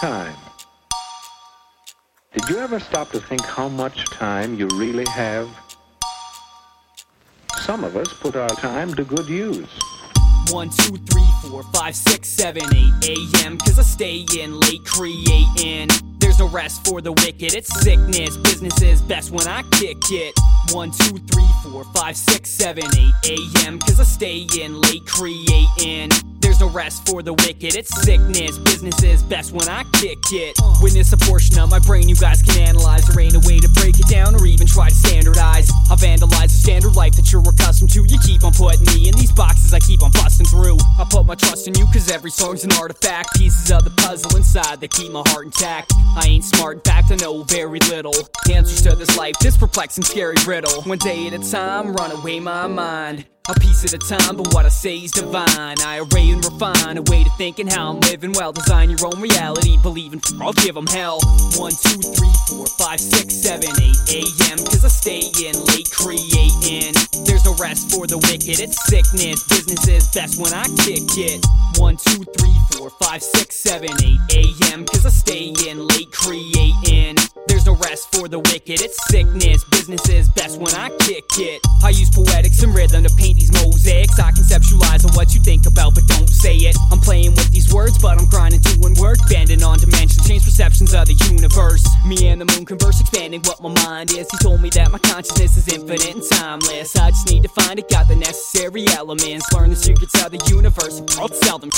time. Did you ever stop to think how much time you really have? Some of us put our time to good use. 1, 2, 3, 4, 5, 6, 7, 8 a.m. 'Cause I stay in late creating. There's no rest for the wicked, it's sickness. Business is best when I kick it. 1, 2, 3, 4, 5, 6, 7, 8 a.m. 'Cause I stay in late creating. There's no rest for the wicked, it's sickness. Business is best when I kick it. Witness a portion of my brain you guys can analyze. There ain't a way to break it down or even try to standardize. I vandalize the standard life that you're accustomed to. You keep on putting me in these boxes, I keep on busting through. I put my trust in you 'cause every song's an artifact. Pieces of the puzzle inside that keep my heart intact. I ain't smart, in fact I know very little. Answers to this life, this perplexing scary riddle. One day at a time, run away my mind. A piece at a time, but what I say is divine. I array and refine a way to thinking how I'm living well. Design your own reality, believing I'll give them hell. 1, 2, 3, 4, 5, 6, 7, 8 a.m. 'Cause I stay in late creating. There's no rest for the wicked, it's sickness. Business is best when I kick it. 1, 2, 3, 4, 5, 6, 7, 8 a.m. 'Cause I stay in late creating. There's no rest for the wicked, it's sickness. Business is best when I kick it. I use poetics and rhythm to paint these mosaics. I conceptualize on what you think about, but don't say it. I'm playing with these words, but I'm grinding, doing work, bending on dimensions, change perceptions of the universe. Me and the moon converse, expanding what my mind is. He told me that my consciousness is infinite and timeless. I just need to find it, got the necessary elements. Learn the secrets of the universe, I'll tell them.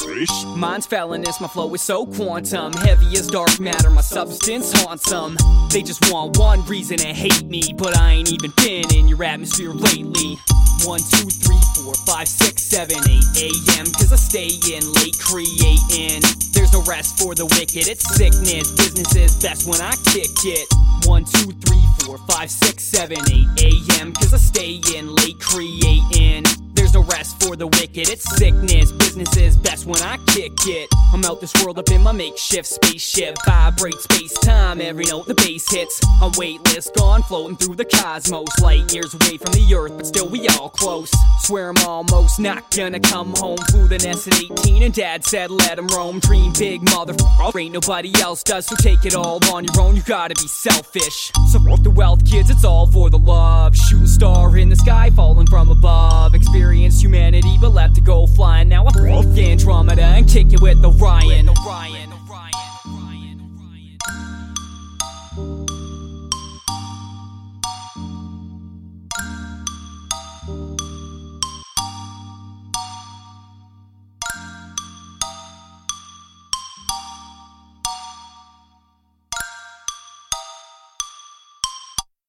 Mine's felonous, my flow is so quantum. Heavy as dark matter, my substance haunts them. They just want one reason to hate me, but I ain't even been in your atmosphere lately. 1, 2, 3, 4, 5, 6, 7, 8 a.m. 'Cause I stay in late creating. There's no rest for the wicked, it's sickness. Business is best when I kick it. 1, 2, 3, 4, 5, 6, 7, 8 a.m. 'Cause I stay in late creating. There's no rest for the wicked, it's sickness. Business is best when I kick it. I'm out this world up in my makeshift spaceship. Vibrate space-time, every note the bass hits. I'm weightless, gone, floating through the cosmos. Light years away from the earth, but still we all close. Swear I'm almost not gonna come home. Flew the nest at 18 and dad said let him roam. Dream big, motherfucker, ain't nobody else does. So take it all on your own, you gotta be selfish. So fuck the wealth, kids, it's all for the love. Shooting star in the sky, falling from above. Experience humanity, but left to go flying. Now I fuck Andromeda and kick it with Orion.